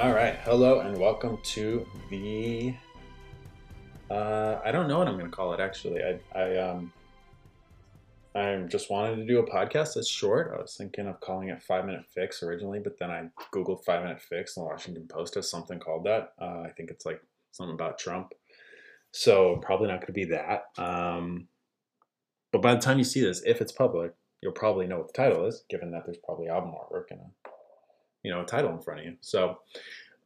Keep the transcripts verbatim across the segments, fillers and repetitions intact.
All right, hello and welcome to the, uh, I don't know what I'm going to call it actually. I, I, um, I just wanted to do a podcast that's short. I was thinking of calling it Five Minute Fix originally, but then I Googled Five Minute Fix and the Washington Post has something called that. Uh, I think it's like something about Trump. So probably not going to be that. Um, but by the time you see this, if it's public, you'll probably know what the title is, given that there's probably album artwork and a, you know, a title in front of you. So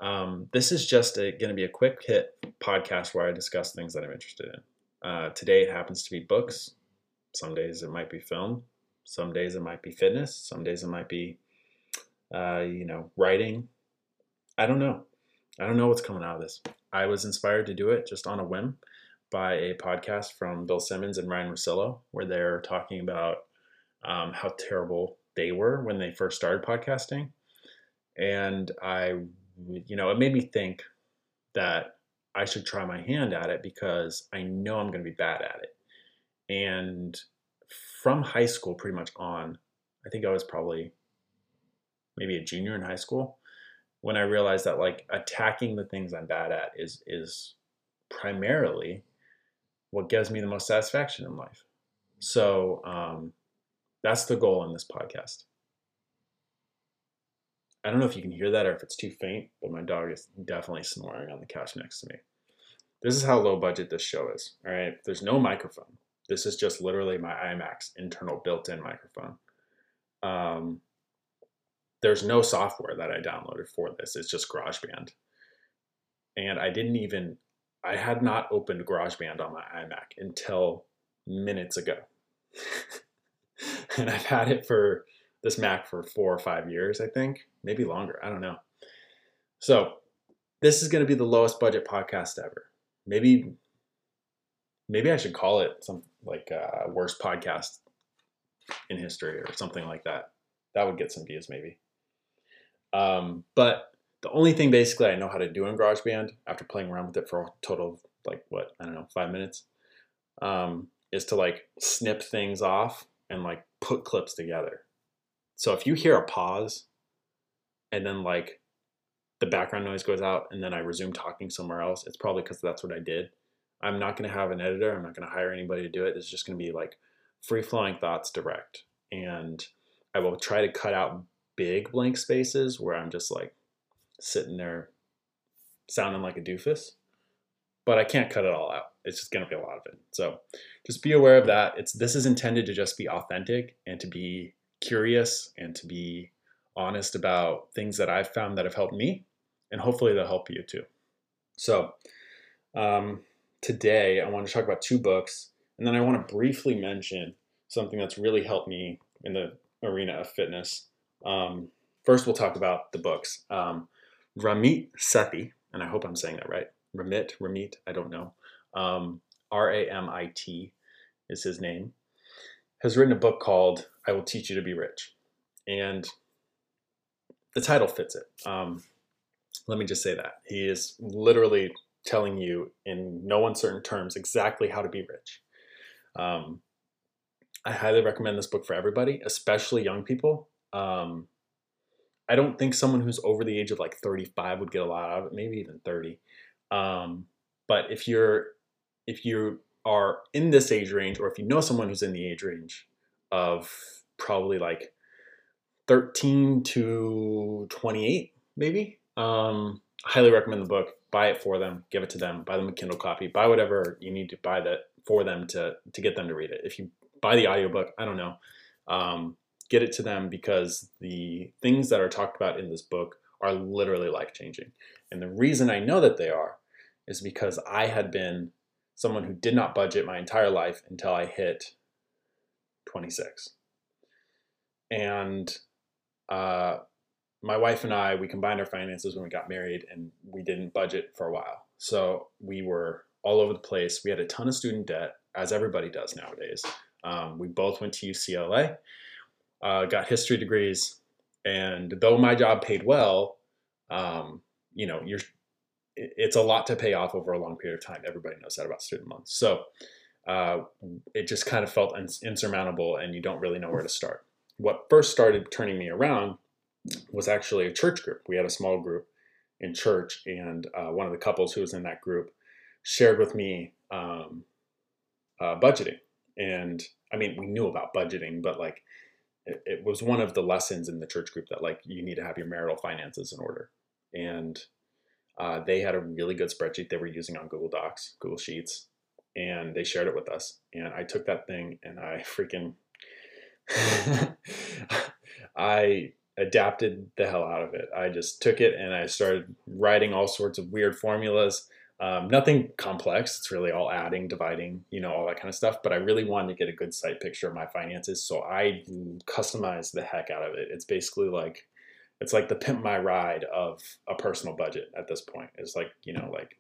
um, this is just going to be a quick hit podcast where I discuss things that I'm interested in. Uh, today it happens to be books. Some days it might be film. Some days it might be fitness. Some days it might be, uh, you know, writing. I don't know. I don't know what's coming out of this. I was inspired to do it just on a whim by a podcast from Bill Simmons and Ryan Russillo, where they're talking about um, how terrible they were when they first started podcasting. And I, you know, it made me think that I should try my hand at it because I know I'm going to be bad at it. And from high school pretty much on, I think I was probably maybe a junior in high school when I realized that like attacking the things I'm bad at is, is primarily what gives me the most satisfaction in life. So um, that's the goal in this podcast. I don't know if you can hear that or if it's too faint, but my dog is definitely snoring on the couch next to me. This is how low budget this show is, all right? There's no microphone. This is just literally my iMac's internal built-in microphone. Um, there's no software that I downloaded for this. It's just GarageBand. And I didn't even, I had not opened GarageBand on my iMac until minutes ago. And I've had it for this Mac for four or five years, I think. Maybe longer. I don't know. So this is going to be the lowest budget podcast ever. Maybe maybe I should call it some like uh, worst podcast in history or something like that. That would get some views maybe. Um, but the only thing basically I know how to do in GarageBand after playing around with it for a total of like what, I don't know, five minutes, um, is to like snip things off and like put clips together. So if you hear a pause and then like the background noise goes out and then I resume talking somewhere else, it's probably because that's what I did. I'm not going to have an editor. I'm not going to hire anybody to do it. It's just going to be like free-flowing thoughts direct. And I will try to cut out big blank spaces where I'm just like sitting there sounding like a doofus. But I can't cut it all out. It's just going to be a lot of it. So just be aware of that. It's this is intended to just be authentic and to be curious and to be honest about things that I've found that have helped me, and hopefully they'll help you too. So um, today I want to talk about two books, and then I want to briefly mention something that's really helped me in the arena of fitness. Um, first, we'll talk about the books. Um, Ramit Sethi, and I hope I'm saying that right. Ramit, Ramit, I don't know. Um, R A M I T is his name. Has written a book called I Will Teach You to Be Rich. And the title fits it. Um, let me just say that. He is literally telling you in no uncertain terms exactly how to be rich. Um, I highly recommend this book for everybody, especially young people. Um, I don't think someone who's over the age of like thirty-five would get a lot out of it, maybe even thirty. Um, but if you're, if you are in this age range, or if you know someone who's in the age range of probably like thirteen to twenty-eight, maybe. Um, highly recommend the book. Buy it for them. Give it to them. Buy them a Kindle copy. Buy whatever you need to buy that for them to to get them to read it. If you buy the audiobook, I don't know. Um, get it to them because the things that are talked about in this book are literally life-changing. And the reason I know that they are is because I had been someone who did not budget my entire life until I hit twenty-six. And uh, my wife and I, we combined our finances when we got married, and we didn't budget for a while. So we were all over the place. We had a ton of student debt, as everybody does nowadays. Um, we both went to U C L A, uh, got history degrees. And though my job paid well, um, you know, you're, it's a lot to pay off over a long period of time. Everybody knows that about student loans. So uh, it just kind of felt insurmountable, and you don't really know where to start. What first started turning me around was actually a church group. We had a small group, in church, and uh, one of the couples who was in that group shared with me um, uh, budgeting. And I mean, we knew about budgeting, but like it, it was one of the lessons in the church group that like you need to have your marital finances in order. And uh, they had a really good spreadsheet they were using on Google Docs, Google Sheets, and they shared it with us. And I took that thing and I freaking, I adapted the hell out of it. I just took it and I started writing all sorts of weird formulas. Um, nothing complex. It's really all adding, dividing, you know, all that kind of stuff. But I really wanted to get a good sight picture of my finances. So I customized the heck out of it. It's basically like, it's like the Pimp My Ride of a personal budget at this point. It's like, you know, like,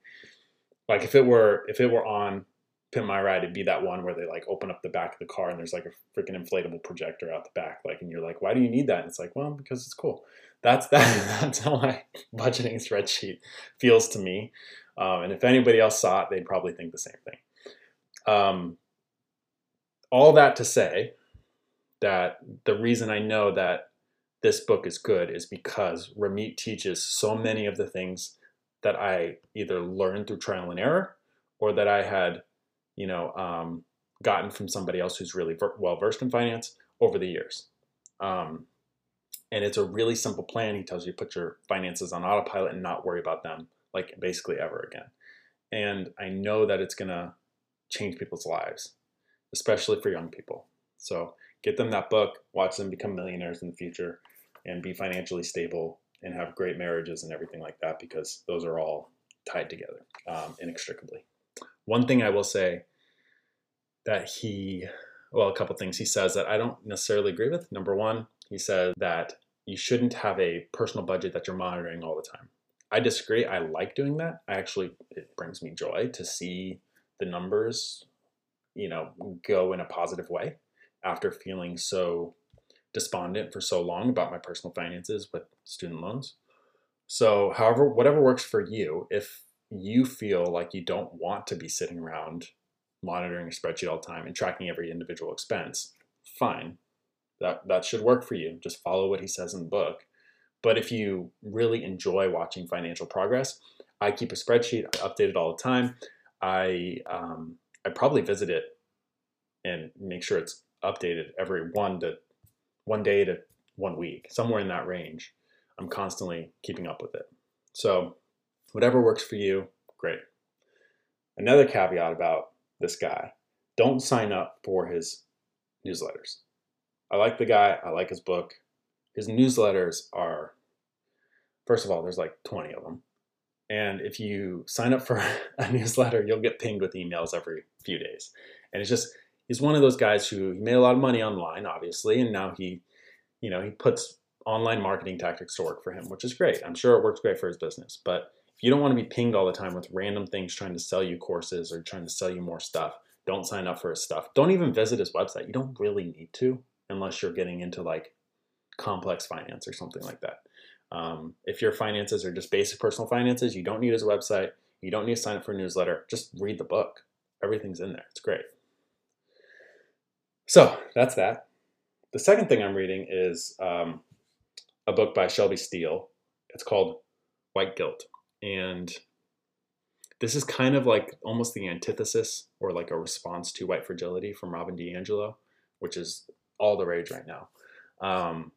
like if it were, if it were on Pimp My Ride, it'd be that one where they like open up the back of the car and there's like a freaking inflatable projector out the back. Like, and you're like, why do you need that? And it's like, well, because it's cool. That's that. That's how my budgeting spreadsheet feels to me. Um, and if anybody else saw it, they'd probably think the same thing. Um, all that to say that the reason I know that this book is good is because Ramit teaches so many of the things that I either learned through trial and error or that I had, you know, um, gotten from somebody else who's really ver- well-versed in finance over the years. Um, and it's a really simple plan. He tells you to put your finances on autopilot and not worry about them, like basically ever again. And I know that it's gonna change people's lives, especially for young people. So get them that book, watch them become millionaires in the future and be financially stable and have great marriages and everything like that, because those are all tied together um, inextricably. One thing I will say that he, well, a couple things he says that I don't necessarily agree with. Number one, he says that you shouldn't have a personal budget that you're monitoring all the time. I disagree. I like doing that. I actually, it brings me joy to see the numbers, you know, go in a positive way after feeling so despondent for so long about my personal finances with student loans. So however, whatever works for you, if you feel like you don't want to be sitting around monitoring a spreadsheet all the time and tracking every individual expense, fine. That, that should work for you. Just follow what he says in the book. But if you really enjoy watching financial progress, I keep a spreadsheet. I update it all the time. I um, I probably visit it and make sure it's updated every one to one day to one week, somewhere in that range. I'm constantly keeping up with it. So whatever works for you, great. Another caveat about this guy: don't sign up for his newsletters. I like the guy. I like his book. His newsletters are, first of all, there's like twenty of them. And if you sign up for a newsletter, you'll get pinged with emails every few days. And it's just, he's one of those guys who made a lot of money online, obviously. And now he, you know, he puts online marketing tactics to work for him, which is great. I'm sure it works great for his business. But if you don't want to be pinged all the time with random things trying to sell you courses or trying to sell you more stuff, don't sign up for his stuff. Don't even visit his website. You don't really need to, unless you're getting into like complex finance or something like that. Um, if your finances are just basic personal finances, you don't need his website. You don't need to sign up for a newsletter. Just read the book. Everything's in there. It's great. So that's that. The second thing I'm reading is um, a book by Shelby Steele. It's called White Guilt. And this is kind of like almost the antithesis or like a response to White Fragility from Robin DiAngelo, which is all the rage right now. Um,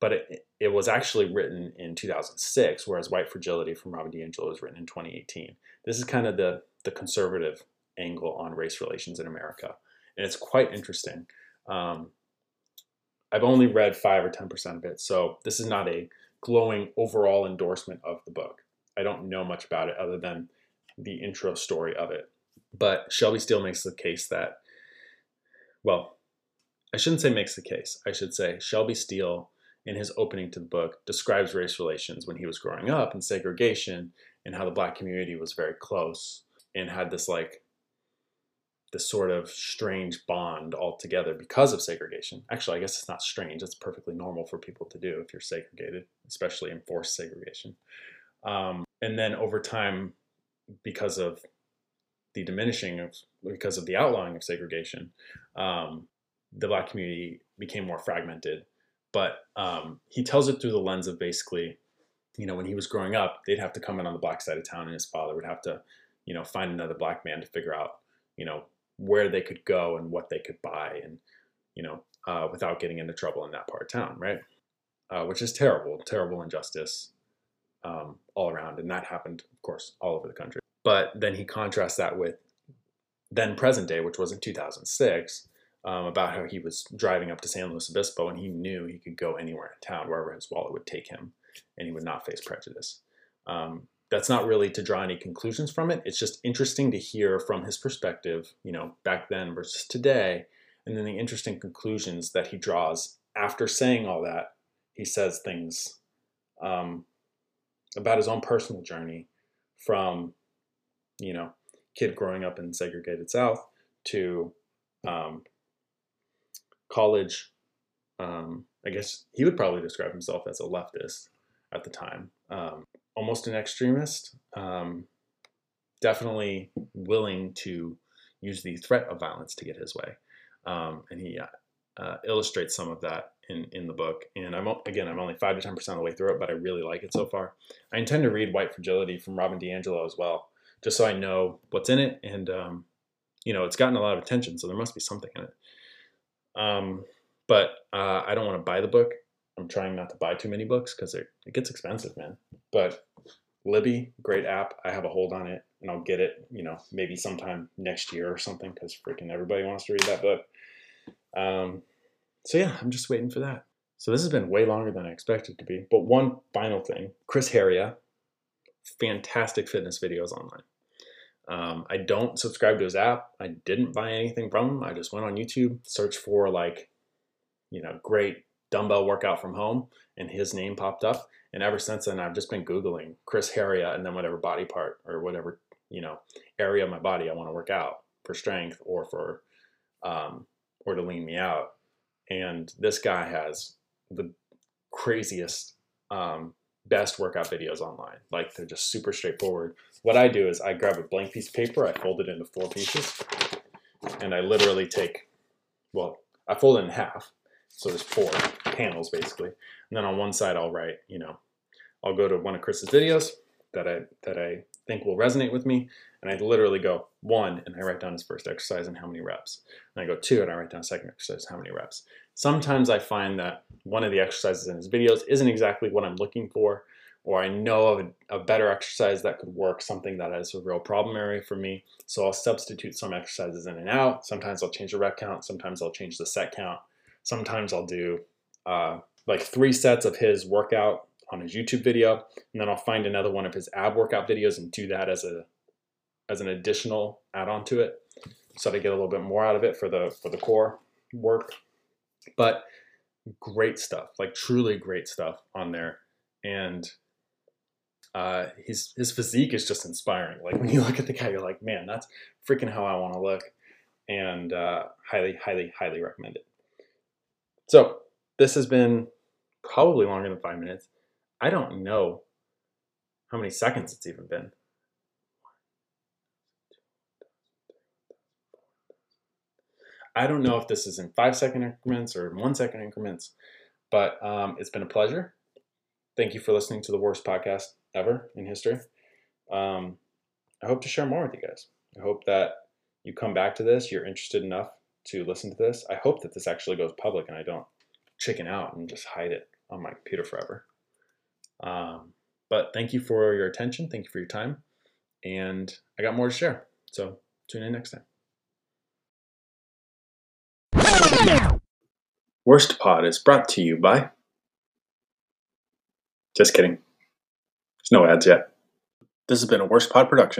But it, it was actually written in two thousand six, whereas White Fragility from Robin DiAngelo was written in twenty eighteen. This is kind of the, the conservative angle on race relations in America. And it's quite interesting. Um, I've only read five or ten percent of it, so this is not a glowing overall endorsement of the book. I don't know much about it other than the intro story of it. But Shelby Steele makes the case that, well, I shouldn't say makes the case. I should say Shelby Steele, in his opening to the book, describes race relations when he was growing up in segregation and how the black community was very close and had this like, this sort of strange bond altogether because of segregation. Actually, I guess it's not strange. It's perfectly normal for people to do if you're segregated, especially in forced segregation. Um, and then over time, because of the diminishing of, because of the outlawing of segregation, um, the black community became more fragmented. But um, he tells it through the lens of basically you know, when he was growing up, they'd have to come in on the black side of town, and his father would have to, you know, find another black man to figure out, you know, where they could go and what they could buy, and, you know, uh, without getting into trouble in that part of town, right? Uh, which is terrible, terrible injustice um, all around. And that happened, of course, all over the country. But then he contrasts that with then present day, which was in two thousand six, um, about how he was driving up to San Luis Obispo and he knew he could go anywhere in town, wherever his wallet would take him, and he would not face prejudice. Um, that's not really to draw any conclusions from it. It's just interesting to hear from his perspective, you know, back then versus today, and then the interesting conclusions that he draws after saying all that. He says things um, about his own personal journey from, you know, kid growing up in segregated South to um, college. Um, I guess he would probably describe himself as a leftist at the time, um, almost an extremist, um, definitely willing to use the threat of violence to get his way. Um, and he uh, illustrates some of that In, in the book. And I'm again, I'm only five to ten percent of the way through it, but I really like it so far. I intend to read White Fragility from Robin DiAngelo as well, just so I know what's in it. And, um, you know, it's gotten a lot of attention, so there must be something in it. Um, but uh, I don't want to buy the book. I'm trying not to buy too many books because it gets expensive, man. But Libby, great app. I have a hold on it, and I'll get it, you know, maybe sometime next year or something, because freaking everybody wants to read that book. Um, So yeah, I'm just waiting for that. So this has been way longer than I expected it to be. But one final thing, Chris Heria, fantastic fitness videos online. Um, I don't subscribe to his app. I didn't buy anything from him. I just went on YouTube, searched for like, you know, great dumbbell workout from home, and his name popped up. And ever since then, I've just been Googling Chris Heria and then whatever body part or whatever, you know, area of my body I want to work out for strength or for, um, or to lean me out. And this guy has the craziest, um, best workout videos online. Like, they're just super straightforward. What I do is I grab a blank piece of paper, I fold it into four pieces, and I literally take, well, I fold it in half. So there's four panels basically. And then on one side, I'll write, you know, I'll go to one of Chris's videos that I, that I think will resonate with me. And I literally go one, and I write down his first exercise and how many reps. And I go two, and I write down second exercise, how many reps. Sometimes I find that one of the exercises in his videos isn't exactly what I'm looking for, or I know of a, a better exercise that could work, something that is a real problem area for me. So I'll substitute some exercises in and out. Sometimes I'll change the rep count. Sometimes I'll change the set count. Sometimes I'll do uh, like three sets of his workout on his YouTube video, and then I'll find another one of his ab workout videos and do that as a as an additional add-on to it, so to get a little bit more out of it for the for the core work. But great stuff, like truly great stuff on there. And uh, his his physique is just inspiring. Like, when you look at the guy, you're like, man, that's freaking how I want to look. And uh, highly, highly, highly recommend it. So this has been probably longer than five minutes. I don't know how many seconds it's even been. I don't know if this is in five second increments or in one second increments, but um, it's been a pleasure. Thank you for listening to the worst podcast ever in history. Um, I hope to share more with you guys. I hope that you come back to this. You're interested enough to listen to this. I hope that this actually goes public and I don't chicken out and just hide it on my computer forever. Um, but thank you for your attention. Thank you for your time. And I got more to share. So tune in next time. Worst Pod is brought to you by... Just kidding. There's no ads yet. This has been a Worst Pod production.